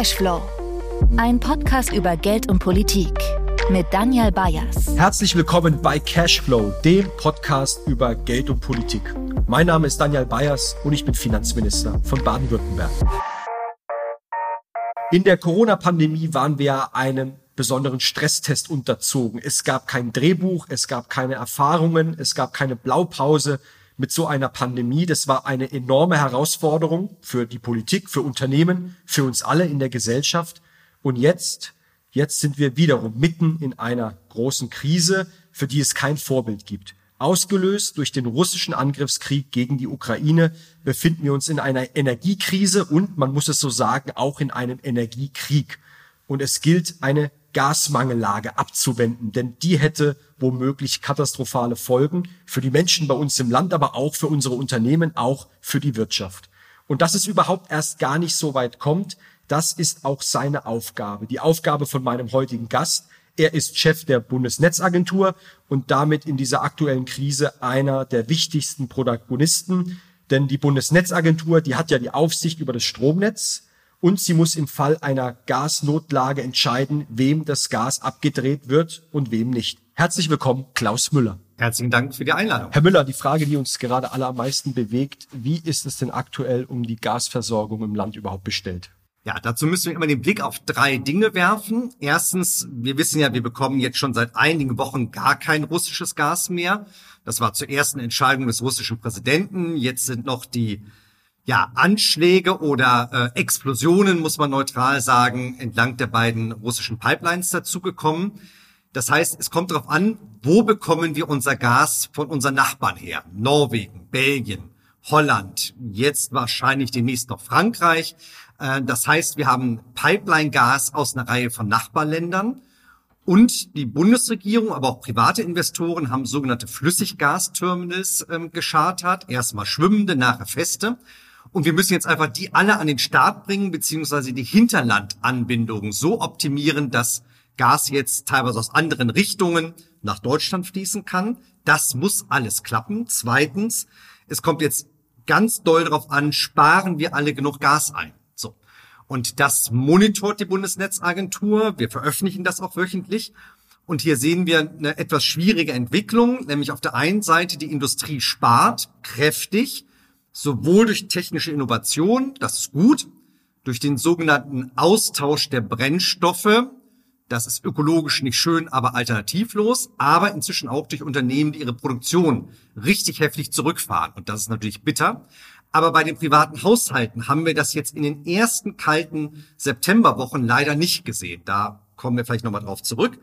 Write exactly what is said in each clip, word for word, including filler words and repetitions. Cashflow, ein Podcast über Geld und Politik mit Danyal Bayaz. Herzlich willkommen bei Cashflow, dem Podcast über Geld und Politik. Mein Name ist Danyal Bayaz und ich bin Finanzminister von Baden-Württemberg. In der Corona-Pandemie waren wir einem besonderen Stresstest unterzogen. Es gab kein Drehbuch, es gab keine Erfahrungen, es gab keine Blaupause mit so einer Pandemie. Das war eine enorme Herausforderung für die Politik, für Unternehmen, für uns alle in der Gesellschaft. Und jetzt, jetzt sind wir wiederum mitten in einer großen Krise, für die es kein Vorbild gibt. Ausgelöst durch den russischen Angriffskrieg gegen die Ukraine befinden wir uns in einer Energiekrise und, man muss es so sagen, auch in einem Energiekrieg. Und es gilt, eine Gasmangellage abzuwenden, denn die hätte womöglich katastrophale Folgen für die Menschen bei uns im Land, aber auch für unsere Unternehmen, auch für die Wirtschaft. Und dass es überhaupt erst gar nicht so weit kommt, das ist auch seine Aufgabe. Die Aufgabe von meinem heutigen Gast. Er ist Chef der Bundesnetzagentur und damit in dieser aktuellen Krise einer der wichtigsten Protagonisten. Denn die Bundesnetzagentur, die hat ja die Aufsicht über das Stromnetz. Und sie muss im Fall einer Gasnotlage entscheiden, wem das Gas abgedreht wird und wem nicht. Herzlich willkommen, Klaus Müller. Herzlichen Dank für die Einladung. Herr Müller, die Frage, die uns gerade alle am meisten bewegt, wie ist es denn aktuell um die Gasversorgung im Land überhaupt bestellt? Ja, dazu müssen wir immer den Blick auf drei Dinge werfen. Erstens, wir wissen ja, wir bekommen jetzt schon seit einigen Wochen gar kein russisches Gas mehr. Das war zuerst eine Entscheidung des russischen Präsidenten. Jetzt sind noch die Ja, Anschläge oder äh, Explosionen, muss man neutral sagen, entlang der beiden russischen Pipelines dazugekommen. Das heißt, es kommt darauf an, wo bekommen wir unser Gas von unseren Nachbarn her? Norwegen, Belgien, Holland, jetzt wahrscheinlich demnächst noch Frankreich. Äh, das heißt, wir haben Pipeline-Gas aus einer Reihe von Nachbarländern. Und die Bundesregierung, aber auch private Investoren haben sogenannte Flüssiggasterminals äh, geschartert. Erstmal schwimmende, nachher feste. Und wir müssen jetzt einfach die alle an den Start bringen, beziehungsweise die Hinterlandanbindung so optimieren, dass Gas jetzt teilweise aus anderen Richtungen nach Deutschland fließen kann. Das muss alles klappen. Zweitens, es kommt jetzt ganz doll darauf an, sparen wir alle genug Gas ein. So. Und das monitort die Bundesnetzagentur. Wir veröffentlichen das auch wöchentlich. Und hier sehen wir eine etwas schwierige Entwicklung, nämlich auf der einen Seite die Industrie spart kräftig, sowohl durch technische Innovation, das ist gut, durch den sogenannten Austausch der Brennstoffe, das ist ökologisch nicht schön, aber alternativlos, aber inzwischen auch durch Unternehmen, die ihre Produktion richtig heftig zurückfahren. Und das ist natürlich bitter. Aber bei den privaten Haushalten haben wir das jetzt in den ersten kalten Septemberwochen leider nicht gesehen. Da kommen wir vielleicht nochmal drauf zurück.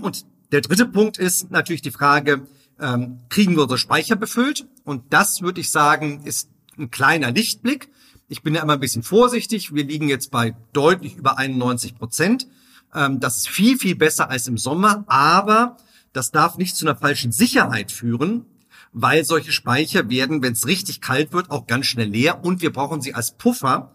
Und der dritte Punkt ist natürlich die Frage, ähm, kriegen wir unsere Speicher befüllt? Und das, würde ich sagen, ist ein kleiner Lichtblick. Ich bin ja immer ein bisschen vorsichtig. Wir liegen jetzt bei deutlich über einundneunzig Prozent. Ähm, das ist viel, viel besser als im Sommer. Aber das darf nicht zu einer falschen Sicherheit führen, weil solche Speicher werden, wenn es richtig kalt wird, auch ganz schnell leer. Und wir brauchen sie als Puffer,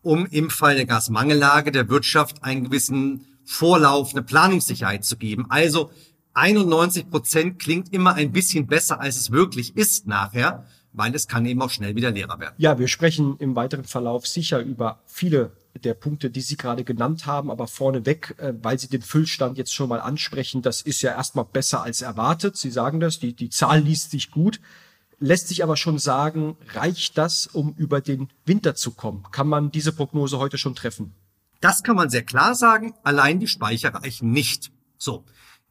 um im Fall der Gasmangellage der Wirtschaft einen gewissen Vorlauf, eine Planungssicherheit zu geben. Also einundneunzig Prozent klingt immer ein bisschen besser, als es wirklich ist nachher, weil es kann eben auch schnell wieder leerer werden. Ja, wir sprechen im weiteren Verlauf sicher über viele der Punkte, die Sie gerade genannt haben, aber vorneweg, weil Sie den Füllstand jetzt schon mal ansprechen, das ist ja erstmal besser als erwartet. Sie sagen das, die, die Zahl liest sich gut. Lässt sich aber schon sagen, reicht das, um über den Winter zu kommen? Kann man diese Prognose heute schon treffen? Das kann man sehr klar sagen. Allein die Speicher reichen nicht. So.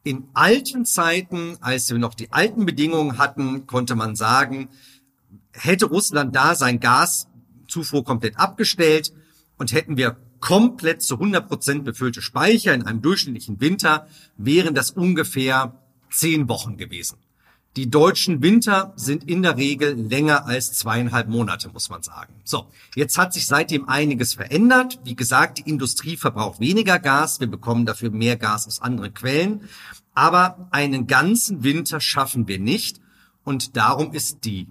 In alten Zeiten, als wir noch die alten Bedingungen hatten, konnte man sagen, hätte Russland da sein Gaszufuhr komplett abgestellt und hätten wir komplett zu hundert Prozent befüllte Speicher in einem durchschnittlichen Winter, wären das ungefähr zehn Wochen gewesen. Die deutschen Winter sind in der Regel länger als zweieinhalb Monate, muss man sagen. So, jetzt hat sich seitdem einiges verändert. Wie gesagt, die Industrie verbraucht weniger Gas. Wir bekommen dafür mehr Gas aus anderen Quellen. Aber einen ganzen Winter schaffen wir nicht. Und darum ist die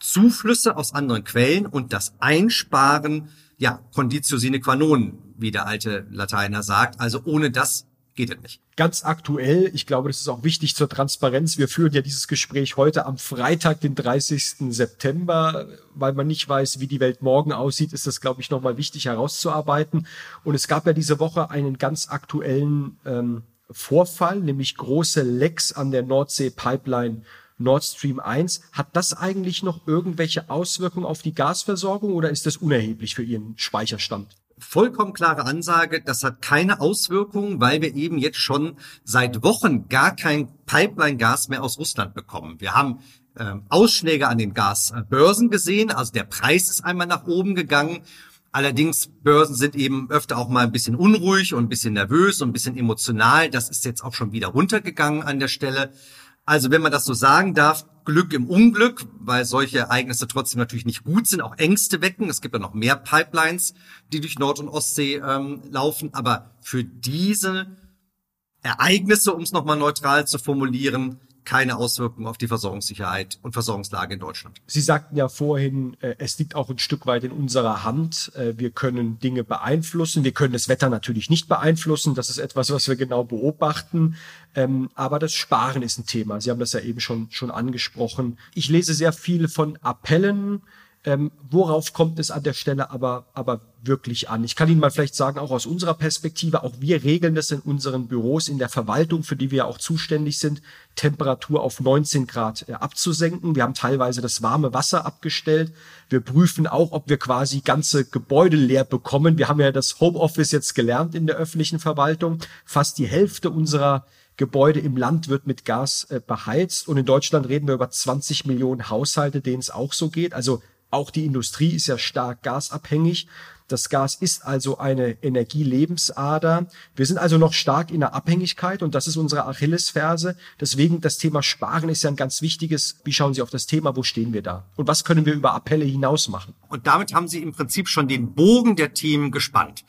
Zuflüsse aus anderen Quellen und das Einsparen, ja, conditio sine qua non, wie der alte Lateiner sagt. Also ohne das Geht ja nicht. Ganz aktuell, ich glaube, das ist auch wichtig zur Transparenz. Wir führen ja dieses Gespräch heute am Freitag, den dreißigsten September, weil man nicht weiß, wie die Welt morgen aussieht, ist das, glaube ich, nochmal wichtig herauszuarbeiten. Und es gab ja diese Woche einen ganz aktuellen ähm, Vorfall, nämlich große Lecks an der Nordsee-Pipeline Nord Stream eins. Hat das eigentlich noch irgendwelche Auswirkungen auf die Gasversorgung oder ist das unerheblich für Ihren Speicherstand? Vollkommen klare Ansage, das hat keine Auswirkungen, weil wir eben jetzt schon seit Wochen gar kein Pipeline-Gas mehr aus Russland bekommen. Wir haben äh, Ausschläge an den Gasbörsen gesehen, also der Preis ist einmal nach oben gegangen. Allerdings, Börsen sind eben öfter auch mal ein bisschen unruhig und ein bisschen nervös und ein bisschen emotional. Das ist jetzt auch schon wieder runtergegangen an der Stelle. Also wenn man das so sagen darf, Glück im Unglück, weil solche Ereignisse trotzdem natürlich nicht gut sind, auch Ängste wecken. Es gibt ja noch mehr Pipelines, die durch Nord- und Ostsee ähm, laufen. Aber für diese Ereignisse, um es nochmal neutral zu formulieren, keine Auswirkungen auf die Versorgungssicherheit und Versorgungslage in Deutschland. Sie sagten ja vorhin, es liegt auch ein Stück weit in unserer Hand. Wir können Dinge beeinflussen. Wir können das Wetter natürlich nicht beeinflussen. Das ist etwas, was wir genau beobachten. Aber das Sparen ist ein Thema. Sie haben das ja eben schon, schon angesprochen. Ich lese sehr viel von Appellen. Ähm, worauf kommt es an der Stelle aber, aber wirklich an? Ich kann Ihnen mal vielleicht sagen, auch aus unserer Perspektive, auch wir regeln das in unseren Büros, in der Verwaltung, für die wir ja auch zuständig sind, Temperatur auf neunzehn Grad äh, abzusenken. Wir haben teilweise das warme Wasser abgestellt. Wir prüfen auch, ob wir quasi ganze Gebäude leer bekommen. Wir haben ja das Homeoffice jetzt gelernt in der öffentlichen Verwaltung. Fast die Hälfte unserer Gebäude im Land wird mit Gas äh, beheizt. Und in Deutschland reden wir über zwanzig Millionen Haushalte, denen es auch so geht. Also auch die Industrie ist ja stark gasabhängig. Das Gas ist also eine Energielebensader. Wir sind also noch stark in der Abhängigkeit und das ist unsere Achillesferse. Deswegen das Thema Sparen ist ja ein ganz wichtiges. Wie schauen Sie auf das Thema? Wo stehen wir da? Und was können wir über Appelle hinaus machen? Und damit haben Sie im Prinzip schon den Bogen der Themen gespannt.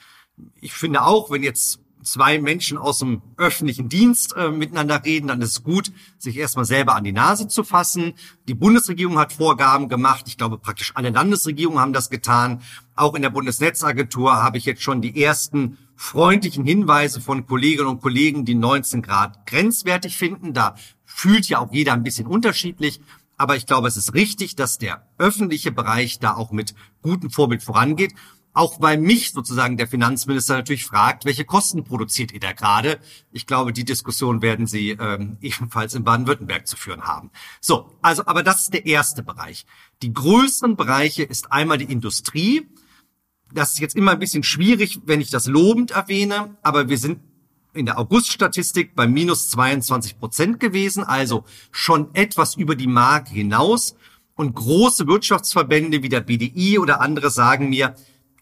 Ich finde auch, wenn jetzt zwei Menschen aus dem öffentlichen Dienst äh, miteinander reden, dann ist es gut, sich erstmal selber an die Nase zu fassen. Die Bundesregierung hat Vorgaben gemacht. Ich glaube, praktisch alle Landesregierungen haben das getan. Auch in der Bundesnetzagentur habe ich jetzt schon die ersten freundlichen Hinweise von Kolleginnen und Kollegen, die neunzehn Grad grenzwertig finden. Da fühlt ja auch jeder ein bisschen unterschiedlich. Aber ich glaube, es ist richtig, dass der öffentliche Bereich da auch mit gutem Vorbild vorangeht. Auch weil mich sozusagen der Finanzminister natürlich fragt, welche Kosten produziert er da gerade? Ich glaube, die Diskussion werden Sie ähm, ebenfalls in Baden-Württemberg zu führen haben. So, also, aber das ist der erste Bereich. Die größeren Bereiche ist einmal die Industrie. Das ist jetzt immer ein bisschen schwierig, wenn ich das lobend erwähne, aber wir sind in der August-Statistik bei minus zweiundzwanzig Prozent gewesen, also schon etwas über die Marke hinaus. Und große Wirtschaftsverbände wie der B D I oder andere sagen mir,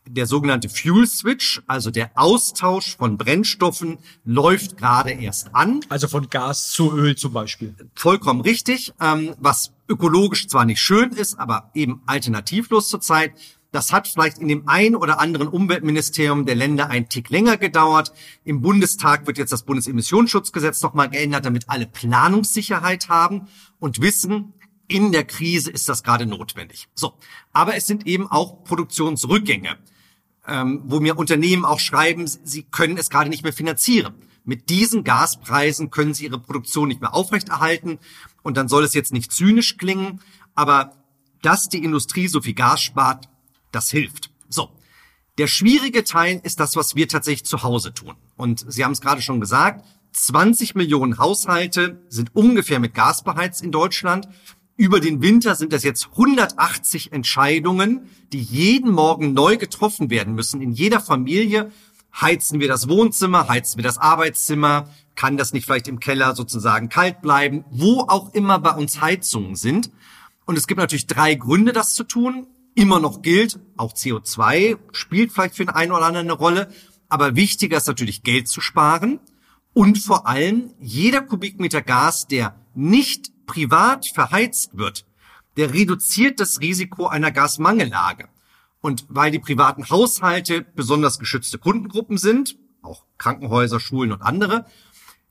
der sogenannte Fuel Switch, also der Austausch von Brennstoffen, läuft gerade erst an. Also von Gas zu Öl zum Beispiel. Vollkommen richtig, was ökologisch zwar nicht schön ist, aber eben alternativlos zurzeit. Das hat vielleicht in dem einen oder anderen Umweltministerium der Länder einen Tick länger gedauert. Im Bundestag wird jetzt das Bundesimmissionsschutzgesetz nochmal geändert, damit alle Planungssicherheit haben und wissen, in der Krise ist das gerade notwendig. So, aber es sind eben auch Produktionsrückgänge. Ähm, wo mir Unternehmen auch schreiben, sie können es gerade nicht mehr finanzieren. Mit diesen Gaspreisen können sie ihre Produktion nicht mehr aufrechterhalten. Und dann soll es jetzt nicht zynisch klingen, aber dass die Industrie so viel Gas spart, das hilft. So, der schwierige Teil ist das, was wir tatsächlich zu Hause tun. Und Sie haben es gerade schon gesagt, zwanzig Millionen Haushalte sind ungefähr mit Gas beheizt in Deutschland. Über den Winter sind das jetzt hundertachtzig Entscheidungen, die jeden Morgen neu getroffen werden müssen. In jeder Familie heizen wir das Wohnzimmer, heizen wir das Arbeitszimmer, kann das nicht vielleicht im Keller sozusagen kalt bleiben, wo auch immer bei uns Heizungen sind. Und es gibt natürlich drei Gründe, das zu tun. Immer noch gilt, auch C O zwei spielt vielleicht für den einen oder anderen eine Rolle, aber wichtiger ist natürlich Geld zu sparen. Und vor allem jeder Kubikmeter Gas, der nicht privat verheizt wird, der reduziert das Risiko einer Gasmangellage. Und weil die privaten Haushalte besonders geschützte Kundengruppen sind, auch Krankenhäuser, Schulen und andere,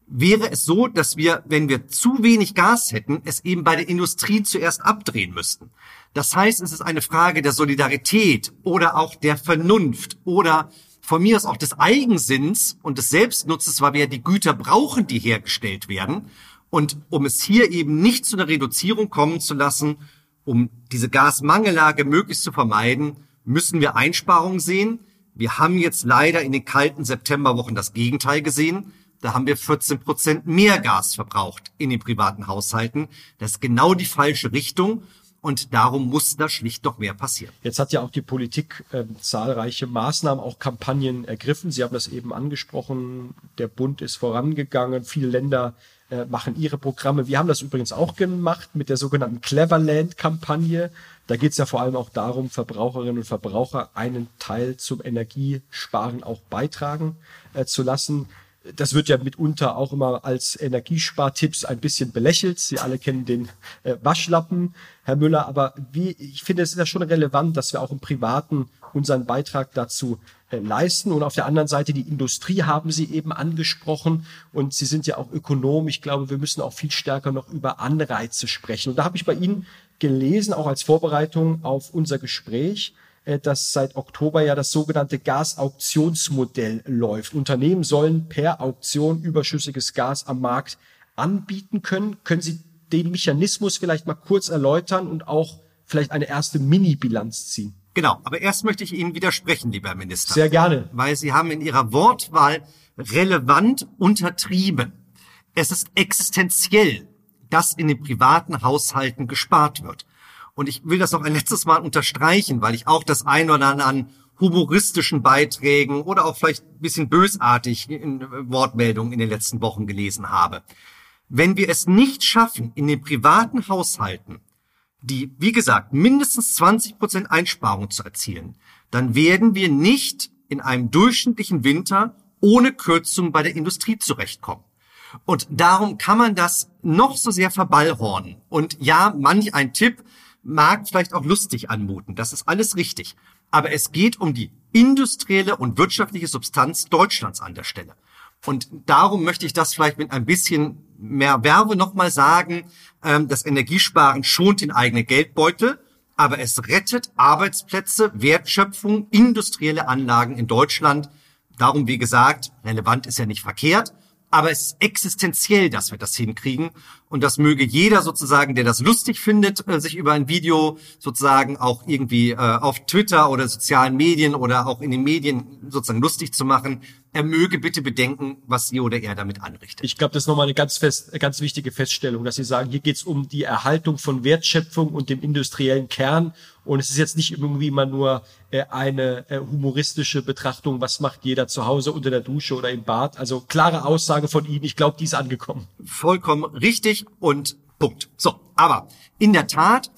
wäre es so, dass wir, wenn wir zu wenig Gas hätten, es eben bei der Industrie zuerst abdrehen müssten. Das heißt, es ist eine Frage der Solidarität oder auch der Vernunft oder von mir aus auch des Eigensinns und des Selbstnutzes, weil wir ja die Güter brauchen, die hergestellt werden. Und um es hier eben nicht zu einer Reduzierung kommen zu lassen, um diese Gasmangellage möglichst zu vermeiden, müssen wir Einsparungen sehen. Wir haben jetzt leider in den kalten Septemberwochen das Gegenteil gesehen. Da haben wir vierzehn Prozent mehr Gas verbraucht in den privaten Haushalten. Das ist genau die falsche Richtung. Und darum muss da schlicht noch mehr passieren. Jetzt hat ja auch die Politik äh, zahlreiche Maßnahmen, auch Kampagnen ergriffen. Sie haben das eben angesprochen. Der Bund ist vorangegangen. Viele Länder äh, machen ihre Programme. Wir haben das übrigens auch gemacht mit der sogenannten Cleverland-Kampagne. Da geht es ja vor allem auch darum, Verbraucherinnen und Verbraucher einen Teil zum Energiesparen auch beitragen äh, zu lassen. Das wird ja mitunter auch immer als Energiespartipps ein bisschen belächelt. Sie alle kennen den äh, Waschlappen, Herr Müller. Aber wie, ich finde, es ist ja schon relevant, dass wir auch im Privaten unseren Beitrag dazu äh, leisten. Und auf der anderen Seite die Industrie haben Sie eben angesprochen. Und Sie sind ja auch Ökonom. Ich glaube, wir müssen auch viel stärker noch über Anreize sprechen. Und da habe ich bei Ihnen gelesen, auch als Vorbereitung auf unser Gespräch, dass seit Oktober ja das sogenannte Gasauktionsmodell läuft. Unternehmen sollen per Auktion überschüssiges Gas am Markt anbieten können. Können Sie den Mechanismus vielleicht mal kurz erläutern und auch vielleicht eine erste Mini-Bilanz ziehen? Genau, aber erst möchte ich Ihnen widersprechen, lieber Herr Minister. Sehr gerne. Weil Sie haben in Ihrer Wortwahl relevant untertrieben. Es ist existenziell, dass in den privaten Haushalten gespart wird. Und ich will das noch ein letztes Mal unterstreichen, weil ich auch das ein oder andere an humoristischen Beiträgen oder auch vielleicht ein bisschen bösartig in Wortmeldungen in den letzten Wochen gelesen habe. Wenn wir es nicht schaffen, in den privaten Haushalten, die, wie gesagt, mindestens zwanzig Prozent Einsparung zu erzielen, dann werden wir nicht in einem durchschnittlichen Winter ohne Kürzung bei der Industrie zurechtkommen. Und darum kann man das noch so sehr verballhornen. Und ja, manch ein Tipp mag vielleicht auch lustig anmuten. Das ist alles richtig. Aber es geht um die industrielle und wirtschaftliche Substanz Deutschlands an der Stelle. Und darum möchte ich das vielleicht mit ein bisschen mehr Werbe nochmal sagen. Das Energiesparen schont den eigenen Geldbeutel, aber es rettet Arbeitsplätze, Wertschöpfung, industrielle Anlagen in Deutschland. Darum, wie gesagt, relevant ist ja nicht verkehrt. Aber es ist existenziell, dass wir das hinkriegen. Und das möge jeder sozusagen, der das lustig findet, sich über ein Video sozusagen auch irgendwie auf Twitter oder sozialen Medien oder auch in den Medien sozusagen lustig zu machen, er möge bitte bedenken, was sie oder er damit anrichtet. Ich glaube, das ist nochmal eine ganz, fest, ganz wichtige Feststellung, dass Sie sagen, hier geht es um die Erhaltung von Wertschöpfung und dem industriellen Kern. Und es ist jetzt nicht irgendwie immer nur eine humoristische Betrachtung, was macht jeder zu Hause unter der Dusche oder im Bad. Also klare Aussage von Ihnen, ich glaube, die ist angekommen. Vollkommen richtig und Punkt. So, aber in der Tat,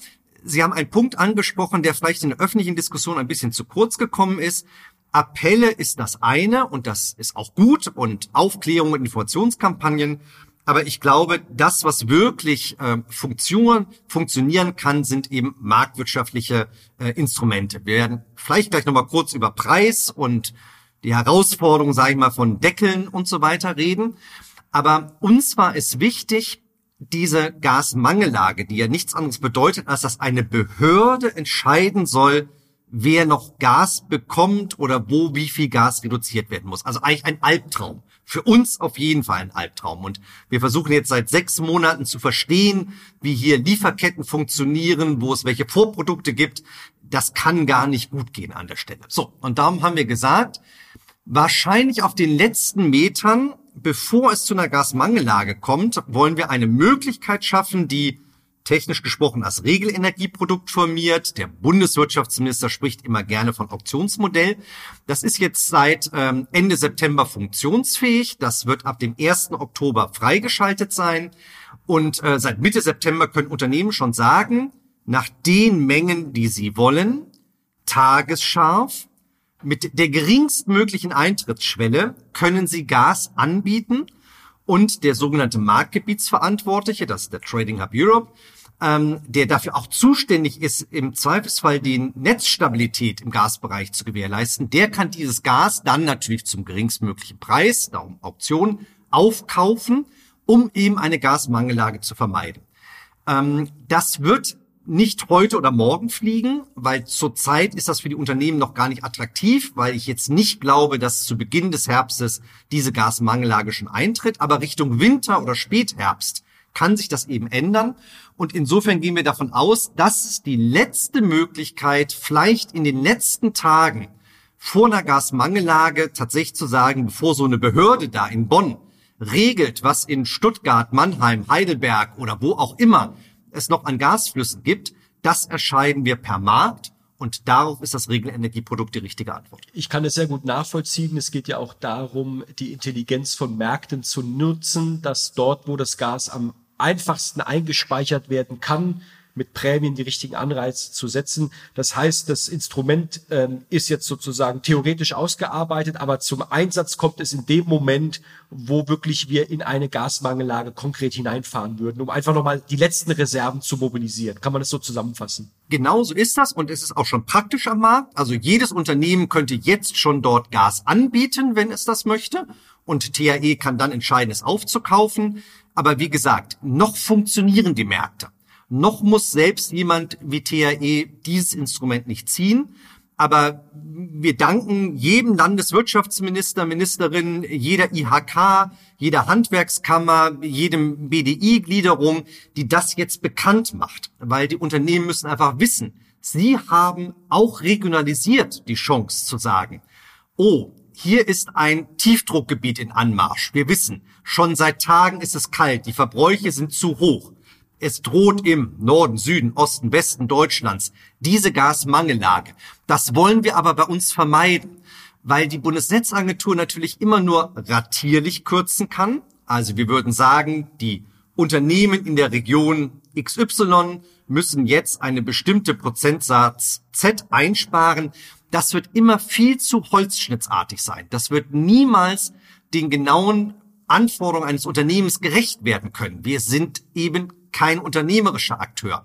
Sie haben einen Punkt angesprochen, der vielleicht in der öffentlichen Diskussion ein bisschen zu kurz gekommen ist. Appelle ist das eine und das ist auch gut und Aufklärung und Informationskampagnen. Aber ich glaube, das, was wirklich äh, Funktion, funktionieren kann, sind eben marktwirtschaftliche äh, Instrumente. Wir werden vielleicht gleich nochmal kurz über Preis und die Herausforderung, sage ich mal, von Deckeln und so weiter reden. Aber uns war es wichtig, diese Gasmangellage, die ja nichts anderes bedeutet, als dass eine Behörde entscheiden soll, wer noch Gas bekommt oder wo wie viel Gas reduziert werden muss. Also eigentlich ein Albtraum. Für uns auf jeden Fall ein Albtraum. Und wir versuchen jetzt seit sechs Monaten zu verstehen, wie hier Lieferketten funktionieren, wo es welche Vorprodukte gibt. Das kann gar nicht gut gehen an der Stelle. So, und darum haben wir gesagt, wahrscheinlich auf den letzten Metern, bevor es zu einer Gasmangellage kommt, wollen wir eine Möglichkeit schaffen, die technisch gesprochen als Regelenergieprodukt formiert. Der Bundeswirtschaftsminister spricht immer gerne von Auktionsmodell. Das ist jetzt seit ähm, Ende September funktionsfähig. Das wird ab dem ersten Oktober freigeschaltet sein. Und äh, seit Mitte September können Unternehmen schon sagen, nach den Mengen, die sie wollen, tagesscharf, mit der geringstmöglichen Eintrittsschwelle können sie Gas anbieten. Und der sogenannte Marktgebietsverantwortliche, das ist der Trading Hub Europe, ähm, der dafür auch zuständig ist, im Zweifelsfall die Netzstabilität im Gasbereich zu gewährleisten, der kann dieses Gas dann natürlich zum geringstmöglichen Preis, darum Auktion, aufkaufen, um eben eine Gasmangellage zu vermeiden. Ähm, das wird nicht heute oder morgen fliegen, weil zurzeit ist das für die Unternehmen noch gar nicht attraktiv, weil ich jetzt nicht glaube, dass zu Beginn des Herbstes diese Gasmangellage schon eintritt. Aber Richtung Winter oder Spätherbst kann sich das eben ändern. Und insofern gehen wir davon aus, dass es die letzte Möglichkeit, vielleicht in den letzten Tagen vor einer Gasmangellage tatsächlich zu sagen, bevor so eine Behörde da in Bonn regelt, was in Stuttgart, Mannheim, Heidelberg oder wo auch immer es noch an Gasflüssen gibt, das erscheiden wir per Markt. Und darauf ist das Regelenergieprodukt die richtige Antwort. Ich kann es sehr gut nachvollziehen. Es geht ja auch darum, die Intelligenz von Märkten zu nutzen, dass dort, wo das Gas am einfachsten eingespeichert werden kann, mit Prämien die richtigen Anreize zu setzen. Das heißt, das Instrument äh, ist jetzt sozusagen theoretisch ausgearbeitet, aber zum Einsatz kommt es in dem Moment, wo wirklich wir in eine Gasmangellage konkret hineinfahren würden, um einfach nochmal die letzten Reserven zu mobilisieren. Kann man das so zusammenfassen? Genau so ist das und es ist auch schon praktisch am Markt. Also jedes Unternehmen könnte jetzt schon dort Gas anbieten, wenn es das möchte. Und T H E kann dann entscheiden, es aufzukaufen. Aber wie gesagt, noch funktionieren die Märkte. Noch muss selbst jemand wie T H E dieses Instrument nicht ziehen. Aber wir danken jedem Landeswirtschaftsminister, Ministerin, jeder I H K, jeder Handwerkskammer, jedem B D I-Gliederung, die das jetzt bekannt macht. Weil die Unternehmen müssen einfach wissen, sie haben auch regionalisiert die Chance zu sagen, oh, hier ist ein Tiefdruckgebiet in Anmarsch. Wir wissen, schon seit Tagen ist es kalt, die Verbräuche sind zu hoch. Es droht im Norden, Süden, Osten, Westen Deutschlands diese Gasmangellage. Das wollen wir aber bei uns vermeiden, weil die Bundesnetzagentur natürlich immer nur ratierlich kürzen kann. Also wir würden sagen, die Unternehmen in der Region X Y müssen jetzt eine bestimmte Prozentsatz Z einsparen. Das wird immer viel zu holzschnittartig sein. Das wird niemals den genauen Anforderungen eines Unternehmens gerecht werden können. Wir sind eben kein unternehmerischer Akteur.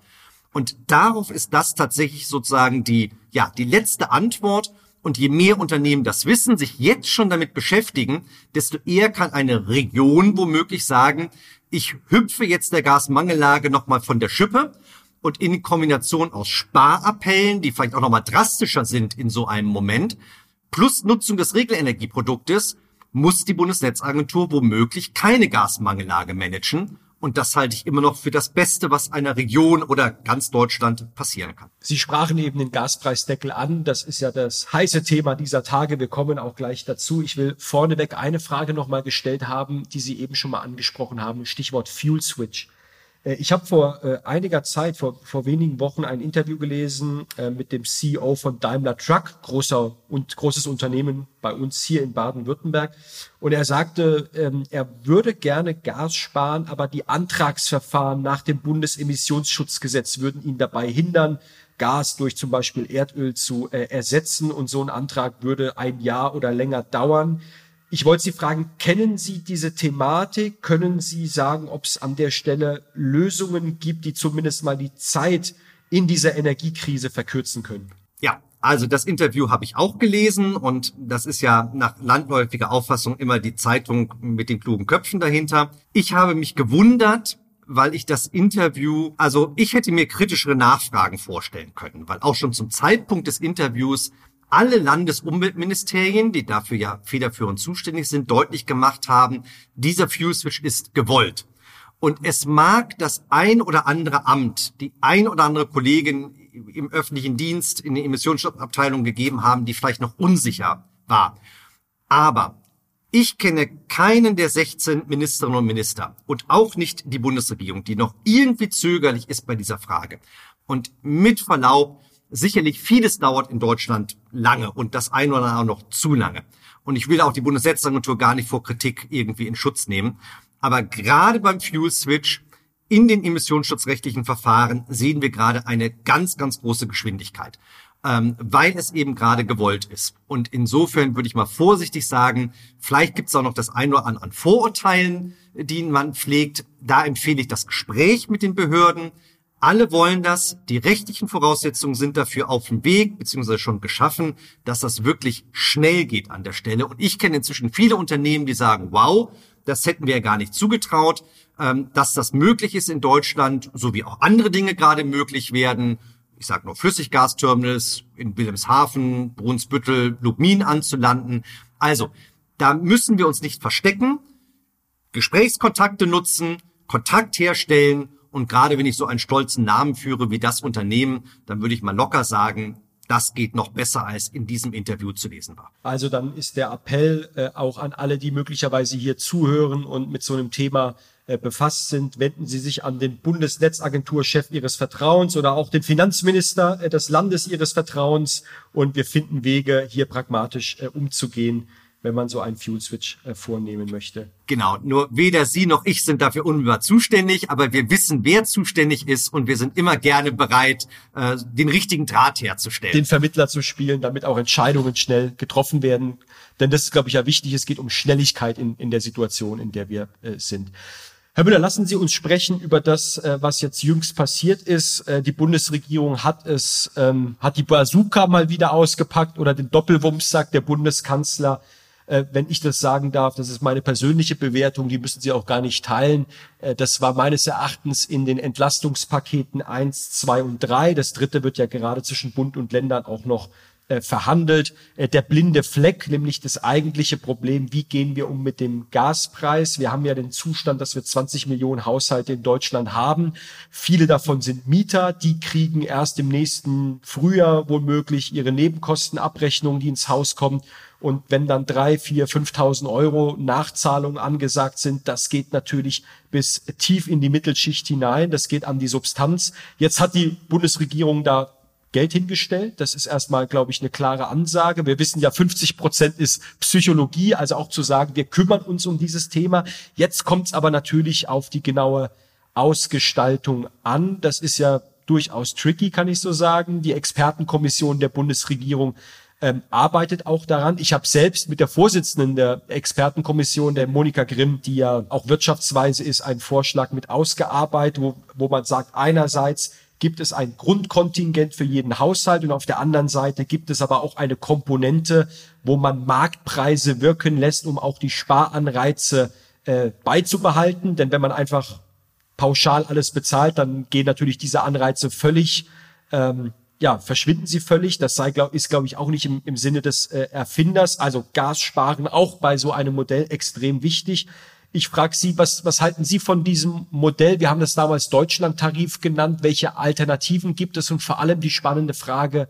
Und darauf ist das tatsächlich sozusagen die, ja, die letzte Antwort. Und je mehr Unternehmen das wissen, sich jetzt schon damit beschäftigen, desto eher kann eine Region womöglich sagen, ich hüpfe jetzt der Gasmangellage nochmal von der Schippe. Und in Kombination aus Sparappellen, die vielleicht auch nochmal drastischer sind in so einem Moment, plus Nutzung des Regelenergieproduktes, muss die Bundesnetzagentur womöglich keine Gasmangellage managen. Und das halte ich immer noch für das Beste, was einer Region oder ganz Deutschland passieren kann. Sie sprachen eben den Gaspreisdeckel an. Das ist ja das heiße Thema dieser Tage. Wir kommen auch gleich dazu. Ich will vorneweg eine Frage nochmal gestellt haben, die Sie eben schon mal angesprochen haben. Stichwort Fuel Switch. Ich habe vor einiger Zeit, vor, vor wenigen Wochen ein Interview gelesen mit dem C E O von Daimler Truck, großer und großes Unternehmen bei uns hier in Baden-Württemberg. Und er sagte, er würde gerne Gas sparen, aber die Antragsverfahren nach dem Bundesimmissionsschutzgesetz würden ihn dabei hindern, Gas durch zum Beispiel Erdöl zu ersetzen. Und so ein Antrag würde ein Jahr oder länger dauern. Ich wollte Sie fragen, kennen Sie diese Thematik? Können Sie sagen, ob es an der Stelle Lösungen gibt, die zumindest mal die Zeit in dieser Energiekrise verkürzen können? Ja, also das Interview habe ich auch gelesen und das ist ja nach landläufiger Auffassung immer die Zeitung mit den klugen Köpfen dahinter. Ich habe mich gewundert, weil ich das Interview, also ich hätte mir kritischere Nachfragen vorstellen können, weil auch schon zum Zeitpunkt des Interviews alle Landesumweltministerien, die dafür ja federführend zuständig sind, deutlich gemacht haben, dieser Fuel Switch ist gewollt. Und es mag das ein oder andere Amt, die ein oder andere Kollegin im öffentlichen Dienst, in der Emissionsabteilung gegeben haben, die vielleicht noch unsicher war. Aber ich kenne keinen der sechzehn Ministerinnen und Minister und auch nicht die Bundesregierung, die noch irgendwie zögerlich ist bei dieser Frage. Und mit Verlaub, sicherlich vieles dauert in Deutschland lange und das ein oder andere noch zu lange. Und ich will auch die Bundesnetzagentur gar nicht vor Kritik irgendwie in Schutz nehmen. Aber gerade beim Fuel Switch in den emissionsschutzrechtlichen Verfahren sehen wir gerade eine ganz, ganz große Geschwindigkeit, ähm, weil es eben gerade gewollt ist. Und insofern würde ich mal vorsichtig sagen, vielleicht gibt es auch noch das ein oder andere an Vorurteilen, die man pflegt. Da empfehle ich das Gespräch mit den Behörden. Alle wollen das. Die rechtlichen Voraussetzungen sind dafür auf dem Weg, beziehungsweise schon geschaffen, dass das wirklich schnell geht an der Stelle. Und ich kenne inzwischen viele Unternehmen, die sagen, wow, das hätten wir ja gar nicht zugetraut, dass das möglich ist in Deutschland, so wie auch andere Dinge gerade möglich werden. Ich sage nur Flüssiggasterminals in Wilhelmshaven, Brunsbüttel, Lubmin anzulanden. Also, da müssen wir uns nicht verstecken, Gesprächskontakte nutzen, Kontakt herstellen. Und gerade wenn ich so einen stolzen Namen führe wie das Unternehmen, dann würde ich mal locker sagen, das geht noch besser, als in diesem Interview zu lesen war. Also dann ist der Appell äh, auch an alle, die möglicherweise hier zuhören und mit so einem Thema äh, befasst sind. Wenden Sie sich an den Bundesnetzagentur-Chef Ihres Vertrauens oder auch den Finanzminister äh, des Landes Ihres Vertrauens. Und wir finden Wege, hier pragmatisch äh, umzugehen, wenn man so einen Fuel-Switch äh, vornehmen möchte. Genau, nur weder Sie noch ich sind dafür unmittelbar zuständig, aber wir wissen, wer zuständig ist, und wir sind immer gerne bereit, äh, den richtigen Draht herzustellen. Den Vermittler zu spielen, damit auch Entscheidungen schnell getroffen werden. Denn das ist, glaube ich, ja wichtig. Es geht um Schnelligkeit in, in der Situation, in der wir äh, sind. Herr Müller, lassen Sie uns sprechen über das, äh, was jetzt jüngst passiert ist. Äh, die Bundesregierung hat es, ähm, hat die Bazooka mal wieder ausgepackt oder den Doppelwumms, sagt der Bundeskanzler. Wenn ich das sagen darf, das ist meine persönliche Bewertung, die müssen Sie auch gar nicht teilen. Das war meines Erachtens in den Entlastungspaketen eins, zwei und drei. Das dritte wird ja gerade zwischen Bund und Ländern auch noch verhandelt. Der blinde Fleck, nämlich das eigentliche Problem, wie gehen wir um mit dem Gaspreis? Wir haben ja den Zustand, dass wir zwanzig Millionen Haushalte in Deutschland haben. Viele davon sind Mieter, die kriegen erst im nächsten Frühjahr womöglich ihre Nebenkostenabrechnung, die ins Haus kommt. Und wenn dann drei, vier, fünftausend Euro Nachzahlungen angesagt sind, das geht natürlich bis tief in die Mittelschicht hinein. Das geht an die Substanz. Jetzt hat die Bundesregierung da Geld hingestellt. Das ist erstmal, glaube ich, eine klare Ansage. Wir wissen ja, fünfzig Prozent ist Psychologie. Also auch zu sagen, wir kümmern uns um dieses Thema. Jetzt kommt es aber natürlich auf die genaue Ausgestaltung an. Das ist ja durchaus tricky, kann ich so sagen. Die Expertenkommission der Bundesregierung Ähm, arbeitet auch daran. Ich habe selbst mit der Vorsitzenden der Expertenkommission, der Monika Grimm, die ja auch wirtschaftsweise ist, einen Vorschlag mit ausgearbeitet, wo, wo man sagt, einerseits gibt es ein Grundkontingent für jeden Haushalt und auf der anderen Seite gibt es aber auch eine Komponente, wo man Marktpreise wirken lässt, um auch die Sparanreize äh, beizubehalten. Denn wenn man einfach pauschal alles bezahlt, dann gehen natürlich diese Anreize völlig ähm, ja, verschwinden sie völlig. Das sei, glaub, ist, glaube ich, auch nicht im, im Sinne des äh, Erfinders. Also Gas sparen auch bei so einem Modell extrem wichtig. Ich frage Sie, was, was halten Sie von diesem Modell? Wir haben das damals Deutschlandtarif genannt. Welche Alternativen gibt es? Und vor allem die spannende Frage,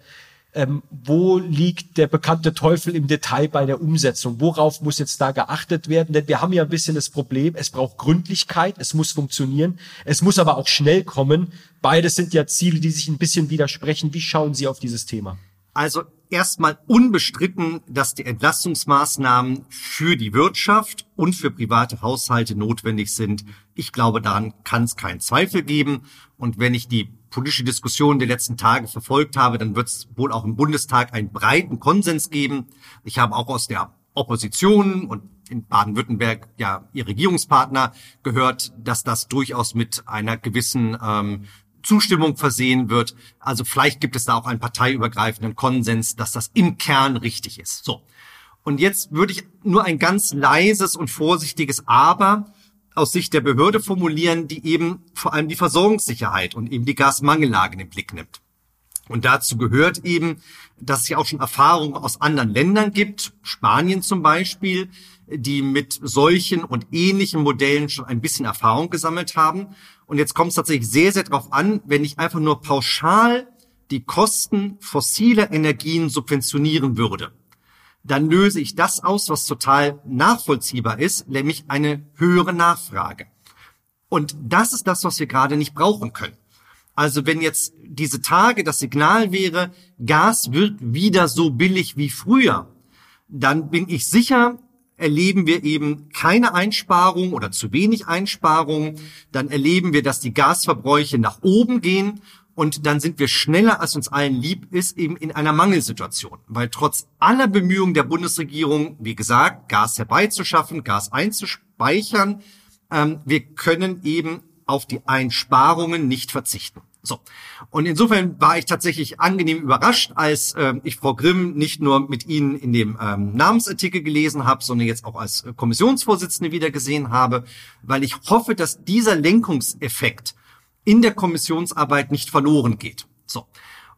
ähm, wo liegt der bekannte Teufel im Detail bei der Umsetzung? Worauf muss jetzt da geachtet werden? Denn wir haben ja ein bisschen das Problem, es braucht Gründlichkeit, es muss funktionieren, es muss aber auch schnell kommen. Beides sind ja Ziele, die sich ein bisschen widersprechen. Wie schauen Sie auf dieses Thema? Also erstmal unbestritten, dass die Entlastungsmaßnahmen für die Wirtschaft und für private Haushalte notwendig sind. Ich glaube, daran kann es keinen Zweifel geben. Und wenn ich die politische Diskussion der letzten Tage verfolgt habe, dann wird es wohl auch im Bundestag einen breiten Konsens geben. Ich habe auch aus der Opposition und in Baden-Württemberg ja ihr Regierungspartner gehört, dass das durchaus mit einer gewissen ähm, Zustimmung versehen wird. Also vielleicht gibt es da auch einen parteiübergreifenden Konsens, dass das im Kern richtig ist. So. Und jetzt würde ich nur ein ganz leises und vorsichtiges Aber aus Sicht der Behörde formulieren, die eben vor allem die Versorgungssicherheit und eben die Gasmangellage in den Blick nimmt. Und dazu gehört eben, dass es ja auch schon Erfahrungen aus anderen Ländern gibt, Spanien zum Beispiel, die mit solchen und ähnlichen Modellen schon ein bisschen Erfahrung gesammelt haben. Und jetzt kommt es tatsächlich sehr, sehr darauf an, wenn ich einfach nur pauschal die Kosten fossiler Energien subventionieren würde, dann löse ich das aus, was total nachvollziehbar ist, nämlich eine höhere Nachfrage. Und das ist das, was wir gerade nicht brauchen können. Also wenn jetzt diese Tage das Signal wäre, Gas wird wieder so billig wie früher, dann bin ich sicher, erleben wir eben keine Einsparung oder zu wenig Einsparung. Dann erleben wir, dass die Gasverbräuche nach oben gehen. Und dann sind wir schneller, als uns allen lieb ist, eben in einer Mangelsituation. Weil trotz aller Bemühungen der Bundesregierung, wie gesagt, Gas herbeizuschaffen, Gas einzuspeichern, ähm, wir können eben auf die Einsparungen nicht verzichten. So. Und insofern war ich tatsächlich angenehm überrascht, als äh, ich Frau Grimm nicht nur mit Ihnen in dem ähm, Namensartikel gelesen habe, sondern jetzt auch als äh, Kommissionsvorsitzende wieder gesehen habe, weil ich hoffe, dass dieser Lenkungseffekt in der Kommissionsarbeit nicht verloren geht. So.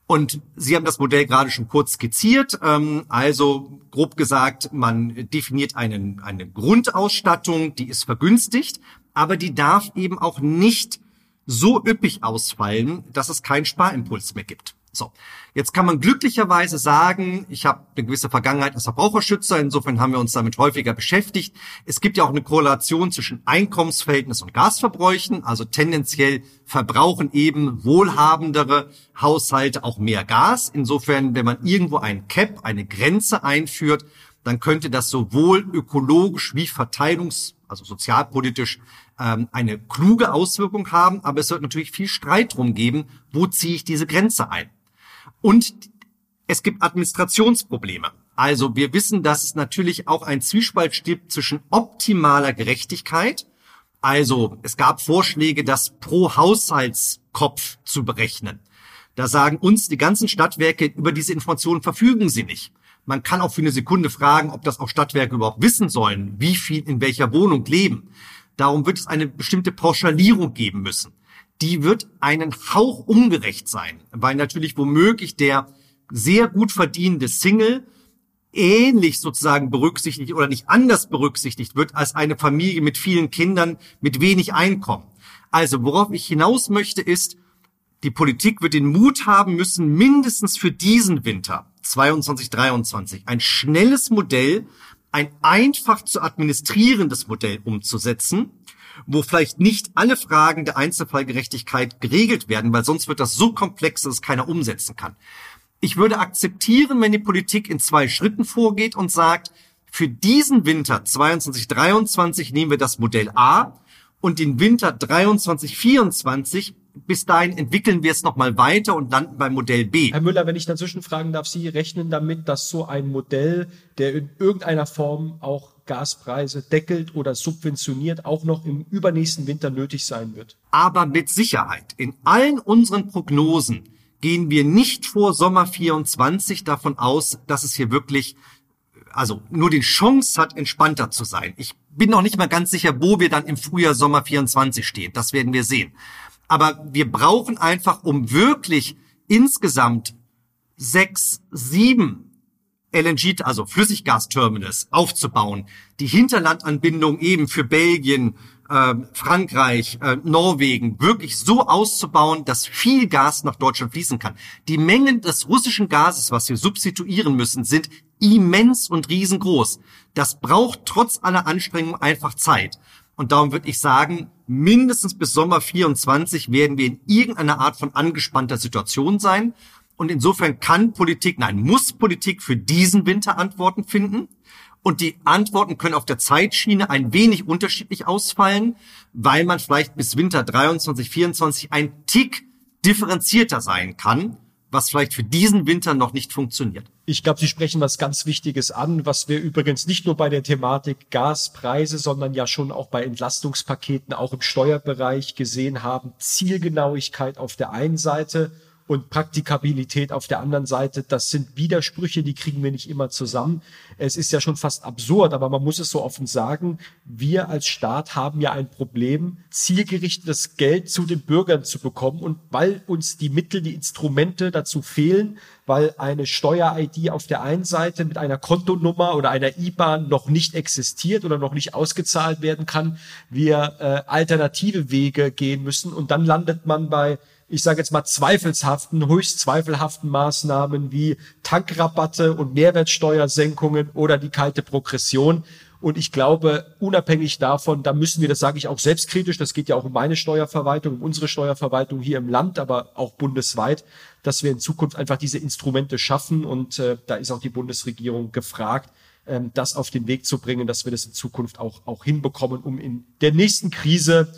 Und Sie haben das Modell gerade schon kurz skizziert. Ähm, also grob gesagt, man definiert einen, eine Grundausstattung, die ist vergünstigt, aber die darf eben auch nicht so üppig ausfallen, dass es keinen Sparimpuls mehr gibt. So, jetzt kann man glücklicherweise sagen, ich habe eine gewisse Vergangenheit als Verbraucherschützer, insofern haben wir uns damit häufiger beschäftigt. Es gibt ja auch eine Korrelation zwischen Einkommensverhältnis und Gasverbräuchen, also tendenziell verbrauchen eben wohlhabendere Haushalte auch mehr Gas. Insofern, wenn man irgendwo einen Cap, eine Grenze einführt, dann könnte das sowohl ökologisch wie verteilungs-, also sozialpolitisch, eine kluge Auswirkung haben, aber es wird natürlich viel Streit drum geben, wo ziehe ich diese Grenze ein. Und es gibt Administrationsprobleme. Also wir wissen, dass es natürlich auch einen Zwiespalt gibt zwischen optimaler Gerechtigkeit, also es gab Vorschläge, das pro Haushaltskopf zu berechnen. Da sagen uns die ganzen Stadtwerke, über diese Informationen verfügen sie nicht. Man kann auch für eine Sekunde fragen, ob das auch Stadtwerke überhaupt wissen sollen, wie viel in welcher Wohnung leben. Darum wird es eine bestimmte Pauschalierung geben müssen. Die wird einen Hauch ungerecht sein, weil natürlich womöglich der sehr gut verdienende Single ähnlich sozusagen berücksichtigt oder nicht anders berücksichtigt wird als eine Familie mit vielen Kindern mit wenig Einkommen. Also worauf ich hinaus möchte ist, die Politik wird den Mut haben müssen, mindestens für diesen Winter zweiundzwanzig, dreiundzwanzig ein schnelles Modell, ein einfach zu administrierendes Modell umzusetzen, wo vielleicht nicht alle Fragen der Einzelfallgerechtigkeit geregelt werden, weil sonst wird das so komplex, dass es keiner umsetzen kann. Ich würde akzeptieren, wenn die Politik in zwei Schritten vorgeht und sagt, für diesen Winter zweiundzwanzig, dreiundzwanzig nehmen wir das Modell A und den Winter dreiundzwanzig, vierundzwanzig bis dahin entwickeln wir es nochmal weiter und landen beim Modell B. Herr Müller, wenn ich dazwischen fragen darf, Sie rechnen damit, dass so ein Modell, der in irgendeiner Form auch Gaspreise deckelt oder subventioniert, auch noch im übernächsten Winter nötig sein wird? Aber mit Sicherheit. In allen unseren Prognosen gehen wir nicht vor Sommer vierundzwanzig davon aus, dass es hier wirklich, also nur die Chance hat, entspannter zu sein. Ich bin noch nicht mal ganz sicher, wo wir dann im Frühjahr Sommer vierundzwanzig stehen. Das werden wir sehen. Aber wir brauchen einfach, um wirklich insgesamt sechs, sieben L N G, also Flüssiggasterminals aufzubauen, die Hinterlandanbindung eben für Belgien, äh, Frankreich, äh, Norwegen wirklich so auszubauen, dass viel Gas nach Deutschland fließen kann. Die Mengen des russischen Gases, was wir substituieren müssen, sind immens und riesengroß. Das braucht trotz aller Anstrengungen einfach Zeit. Und darum würde ich sagen, mindestens bis Sommer vierundzwanzig werden wir in irgendeiner Art von angespannter Situation sein. Und insofern kann Politik, nein, muss Politik für diesen Winter Antworten finden. Und die Antworten können auf der Zeitschiene ein wenig unterschiedlich ausfallen, weil man vielleicht bis Winter dreiundzwanzig, vierundzwanzig ein Tick differenzierter sein kann, was vielleicht für diesen Winter noch nicht funktioniert. Ich glaube, Sie sprechen was ganz Wichtiges an, was wir übrigens nicht nur bei der Thematik Gaspreise, sondern ja schon auch bei Entlastungspaketen, auch im Steuerbereich gesehen haben. Zielgenauigkeit auf der einen Seite und Praktikabilität auf der anderen Seite, das sind Widersprüche, die kriegen wir nicht immer zusammen. Es ist ja schon fast absurd, aber man muss es so offen sagen, wir als Staat haben ja ein Problem, zielgerichtetes Geld zu den Bürgern zu bekommen. Und weil uns die Mittel, die Instrumente dazu fehlen, weil eine Steuer-I D auf der einen Seite mit einer Kontonummer oder einer I B A N noch nicht existiert oder noch nicht ausgezahlt werden kann, wir äh, alternative Wege gehen müssen. Und dann landet man bei, ich sage jetzt mal, zweifelshaften, höchst zweifelhaften Maßnahmen wie Tankrabatte und Mehrwertsteuersenkungen oder die kalte Progression. Und ich glaube, unabhängig davon, da müssen wir, das sage ich auch selbstkritisch, das geht ja auch um meine Steuerverwaltung, um unsere Steuerverwaltung hier im Land, aber auch bundesweit, dass wir in Zukunft einfach diese Instrumente schaffen. Und äh, da ist auch die Bundesregierung gefragt, ähm, das auf den Weg zu bringen, dass wir das in Zukunft auch, auch hinbekommen, um in der nächsten Krise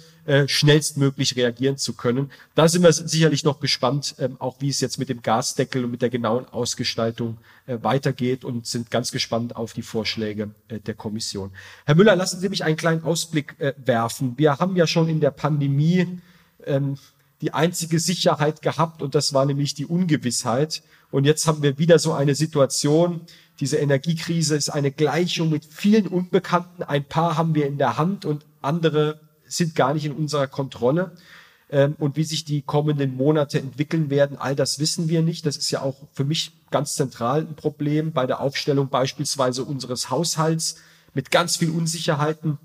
schnellstmöglich reagieren zu können. Da sind wir sicherlich noch gespannt, auch wie es jetzt mit dem Gasdeckel und mit der genauen Ausgestaltung weitergeht, und sind ganz gespannt auf die Vorschläge der Kommission. Herr Müller, lassen Sie mich einen kleinen Ausblick werfen. Wir haben ja schon in der Pandemie die einzige Sicherheit gehabt, und das war nämlich die Ungewissheit. Und jetzt haben wir wieder so eine Situation. Diese Energiekrise ist eine Gleichung mit vielen Unbekannten. Ein paar haben wir in der Hand und andere sind gar nicht in unserer Kontrolle. Und wie sich die kommenden Monate entwickeln werden, all das wissen wir nicht. Das ist ja auch für mich ganz zentral ein Problem bei der Aufstellung beispielsweise unseres Haushalts mit ganz viel Unsicherheiten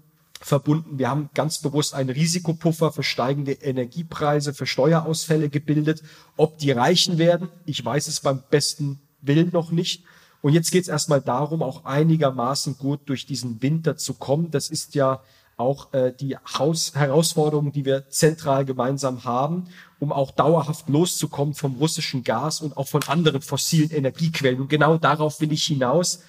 verbunden. Wir haben ganz bewusst einen Risikopuffer für steigende Energiepreise, für Steuerausfälle gebildet. Ob die reichen werden, ich weiß es beim besten Willen noch nicht. Und jetzt geht es erstmal darum, auch einigermaßen gut durch diesen Winter zu kommen. Das ist ja auch äh, die Haus- Herausforderung, die wir zentral gemeinsam haben, um auch dauerhaft loszukommen vom russischen Gas und auch von anderen fossilen Energiequellen. Und genau darauf will ich hinaus,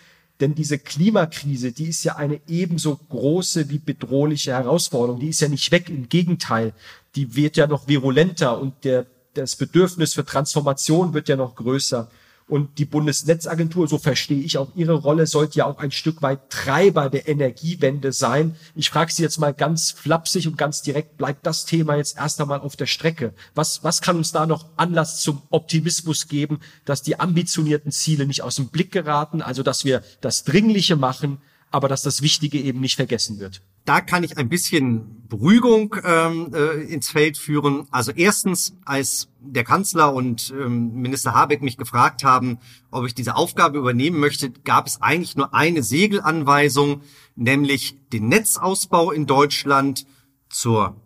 denn diese Klimakrise, die ist ja eine ebenso große wie bedrohliche Herausforderung. Die ist ja nicht weg, im Gegenteil, die wird ja noch virulenter und der, das Bedürfnis für Transformation wird ja noch größer. Und die Bundesnetzagentur, so verstehe ich auch ihre Rolle, sollte ja auch ein Stück weit Treiber der Energiewende sein. Ich frage Sie jetzt mal ganz flapsig und ganz direkt, bleibt das Thema jetzt erst einmal auf der Strecke? Was, was kann uns da noch Anlass zum Optimismus geben, dass die ambitionierten Ziele nicht aus dem Blick geraten, also dass wir das Dringliche machen, aber dass das Wichtige eben nicht vergessen wird? Da kann ich ein bisschen Beruhigung ähm, äh, ins Feld führen. Also erstens, als der Kanzler und ähm, Minister Habeck mich gefragt haben, ob ich diese Aufgabe übernehmen möchte, gab es eigentlich nur eine Segelanweisung, nämlich den Netzausbau in Deutschland zur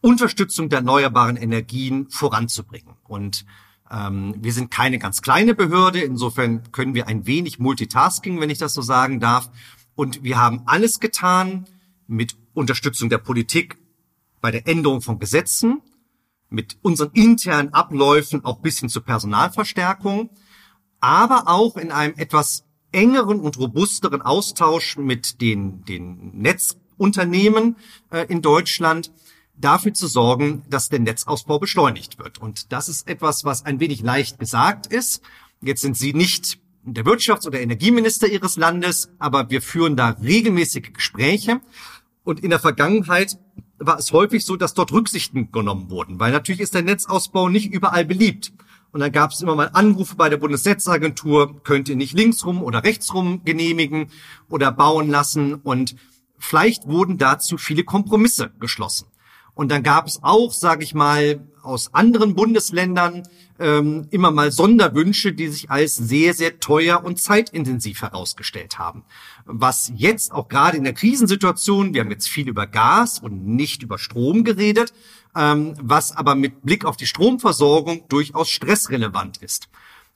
Unterstützung der erneuerbaren Energien voranzubringen. Und ähm, wir sind keine ganz kleine Behörde, insofern können wir ein wenig Multitasking, wenn ich das so sagen darf. Und wir haben alles getan, mit Unterstützung der Politik bei der Änderung von Gesetzen, mit unseren internen Abläufen auch bis hin zur Personalverstärkung, aber auch in einem etwas engeren und robusteren Austausch mit den, den Netzunternehmen äh, in Deutschland dafür zu sorgen, dass der Netzausbau beschleunigt wird. Und das ist etwas, was ein wenig leicht gesagt ist. Jetzt sind Sie nicht der Wirtschafts- oder Energieminister Ihres Landes, aber wir führen da regelmäßige Gespräche. Und in der Vergangenheit war es häufig so, dass dort Rücksichten genommen wurden, weil natürlich ist der Netzausbau nicht überall beliebt. Und dann gab es immer mal Anrufe bei der Bundesnetzagentur, könnt ihr nicht linksrum oder rechtsrum genehmigen oder bauen lassen. Und vielleicht wurden dazu viele Kompromisse geschlossen. Und dann gab es auch, sage ich mal, aus anderen Bundesländern ähm, immer mal Sonderwünsche, die sich als sehr, sehr teuer und zeitintensiv herausgestellt haben. Was jetzt auch gerade in der Krisensituation, wir haben jetzt viel über Gas und nicht über Strom geredet, ähm, was aber mit Blick auf die Stromversorgung durchaus stressrelevant ist.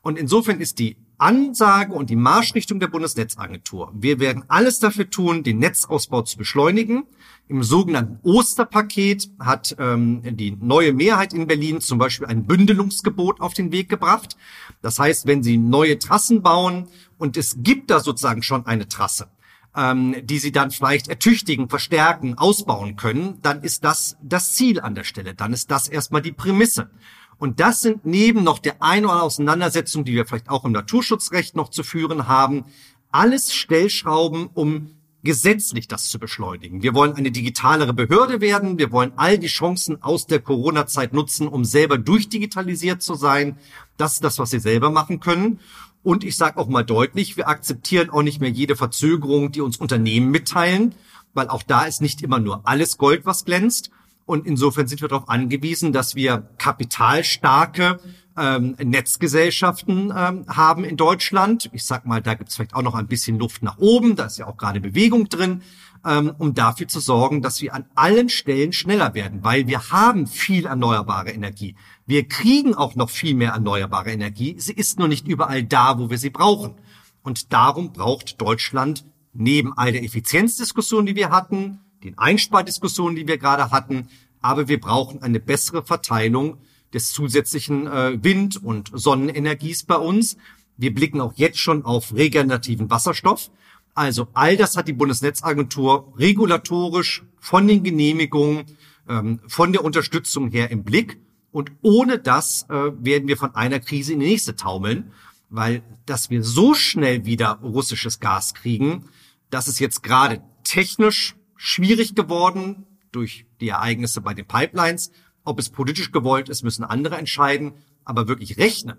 Und insofern ist die Ansage und die Marschrichtung der Bundesnetzagentur: Wir werden alles dafür tun, den Netzausbau zu beschleunigen. Im sogenannten Osterpaket hat ähm, die neue Mehrheit in Berlin zum Beispiel ein Bündelungsgebot auf den Weg gebracht. Das heißt, wenn Sie neue Trassen bauen und es gibt da sozusagen schon eine Trasse, ähm, die Sie dann vielleicht ertüchtigen, verstärken, ausbauen können, dann ist das das Ziel an der Stelle. Dann ist das erstmal die Prämisse. Und das sind neben noch der ein oder anderen Auseinandersetzung, die wir vielleicht auch im Naturschutzrecht noch zu führen haben, alles Stellschrauben, um gesetzlich das zu beschleunigen. Wir wollen eine digitalere Behörde werden. Wir wollen all die Chancen aus der Corona-Zeit nutzen, um selber durchdigitalisiert zu sein. Das ist das, was wir selber machen können. Und ich sage auch mal deutlich, wir akzeptieren auch nicht mehr jede Verzögerung, die uns Unternehmen mitteilen, weil auch da ist nicht immer nur alles Gold, was glänzt. Und insofern sind wir darauf angewiesen, dass wir kapitalstarke ähm, Netzgesellschaften ähm, haben in Deutschland. Ich sag mal, da gibt es vielleicht auch noch ein bisschen Luft nach oben. Da ist ja auch gerade Bewegung drin, ähm, um dafür zu sorgen, dass wir an allen Stellen schneller werden. Weil wir haben viel erneuerbare Energie. Wir kriegen auch noch viel mehr erneuerbare Energie. Sie ist nur nicht überall da, wo wir sie brauchen. Und darum braucht Deutschland neben all der Effizienzdiskussion, die wir hatten, den Einspardiskussionen, die wir gerade hatten, aber wir brauchen eine bessere Verteilung des zusätzlichen äh, Wind- und Sonnenenergies bei uns. Wir blicken auch jetzt schon auf regenerativen Wasserstoff. Also all das hat die Bundesnetzagentur regulatorisch von den Genehmigungen, ähm, von der Unterstützung her im Blick. Und ohne das äh, werden wir von einer Krise in die nächste taumeln, weil dass wir so schnell wieder russisches Gas kriegen, das ist jetzt gerade technisch schwierig geworden durch die Ereignisse bei den Pipelines. Ob es politisch gewollt ist, müssen andere entscheiden, aber wirklich rechnen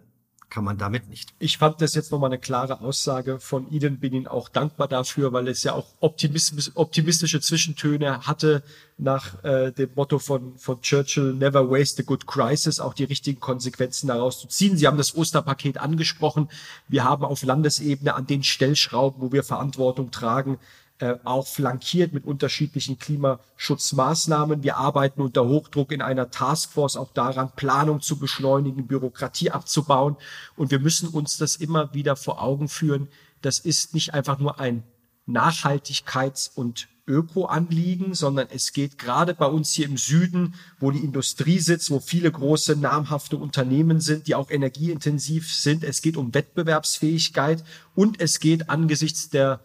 kann man damit nicht. Ich fand das jetzt nochmal eine klare Aussage von Ihnen, bin Ihnen auch dankbar dafür, weil es ja auch optimistische Zwischentöne hatte nach äh, dem Motto von, von Churchill, never waste a good crisis, auch die richtigen Konsequenzen daraus zu ziehen. Sie haben das Osterpaket angesprochen. Wir haben auf Landesebene an den Stellschrauben, wo wir Verantwortung tragen, Äh, auch flankiert mit unterschiedlichen Klimaschutzmaßnahmen. Wir arbeiten unter Hochdruck in einer Taskforce auch daran, Planung zu beschleunigen, Bürokratie abzubauen. Und wir müssen uns das immer wieder vor Augen führen. Das ist nicht einfach nur ein Nachhaltigkeits- und Öko-Anliegen, sondern es geht gerade bei uns hier im Süden, wo die Industrie sitzt, wo viele große, namhafte Unternehmen sind, die auch energieintensiv sind. Es geht um Wettbewerbsfähigkeit und es geht angesichts der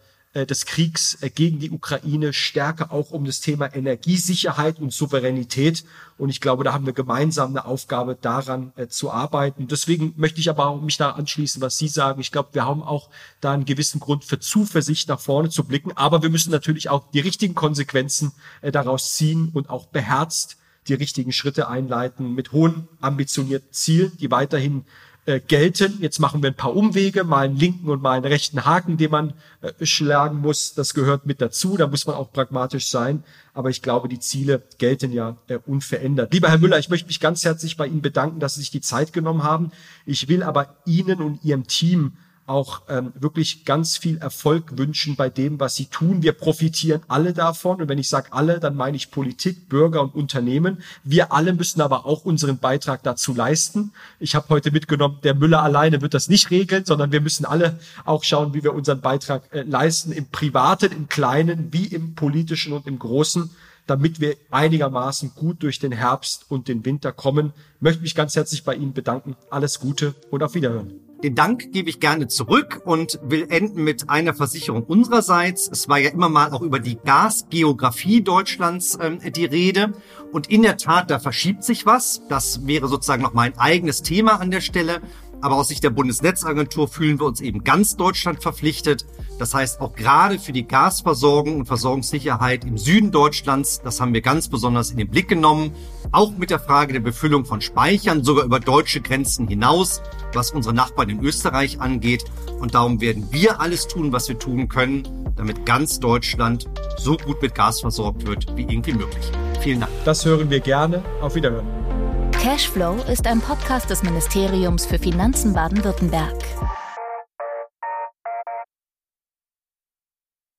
des Kriegs gegen die Ukraine stärker auch um das Thema Energiesicherheit und Souveränität. Und ich glaube, da haben wir gemeinsam eine Aufgabe, daran äh, zu arbeiten. Deswegen möchte ich aber auch mich da anschließen, was Sie sagen. Ich glaube, wir haben auch da einen gewissen Grund für Zuversicht, nach vorne zu blicken. Aber wir müssen natürlich auch die richtigen Konsequenzen äh, daraus ziehen und auch beherzt die richtigen Schritte einleiten mit hohen, ambitionierten Zielen, die weiterhin gelten. Jetzt machen wir ein paar Umwege, mal einen linken und mal einen rechten Haken, den man äh, schlagen muss. Das gehört mit dazu. Da muss man auch pragmatisch sein. Aber ich glaube, die Ziele gelten ja äh, unverändert. Lieber Herr Müller, ich möchte mich ganz herzlich bei Ihnen bedanken, dass Sie sich die Zeit genommen haben. Ich will aber Ihnen und Ihrem Team auch ähm, wirklich ganz viel Erfolg wünschen bei dem, was Sie tun. Wir profitieren alle davon. Und wenn ich sage alle, dann meine ich Politik, Bürger und Unternehmen. Wir alle müssen aber auch unseren Beitrag dazu leisten. Ich habe heute mitgenommen, der Müller alleine wird das nicht regeln, sondern wir müssen alle auch schauen, wie wir unseren Beitrag äh, leisten, im Privaten, im Kleinen, wie im Politischen und im Großen, damit wir einigermaßen gut durch den Herbst und den Winter kommen. Ich möchte mich ganz herzlich bei Ihnen bedanken. Alles Gute und auf Wiederhören. Den Dank gebe ich gerne zurück und will enden mit einer Versicherung unsererseits. Es war ja immer mal auch über die Gasgeografie Deutschlands äh, die Rede. Und in der Tat, da verschiebt sich was. Das wäre sozusagen noch mein eigenes Thema an der Stelle. Aber aus Sicht der Bundesnetzagentur fühlen wir uns eben ganz Deutschland verpflichtet. Das heißt, auch gerade für die Gasversorgung und Versorgungssicherheit im Süden Deutschlands, das haben wir ganz besonders in den Blick genommen. Auch mit der Frage der Befüllung von Speichern, sogar über deutsche Grenzen hinaus, was unsere Nachbarn in Österreich angeht. Und darum werden wir alles tun, was wir tun können, damit ganz Deutschland so gut mit Gas versorgt wird, wie irgendwie möglich. Vielen Dank. Das hören wir gerne. Auf Wiederhören. Cashflow ist ein Podcast des Ministeriums für Finanzen Baden-Württemberg.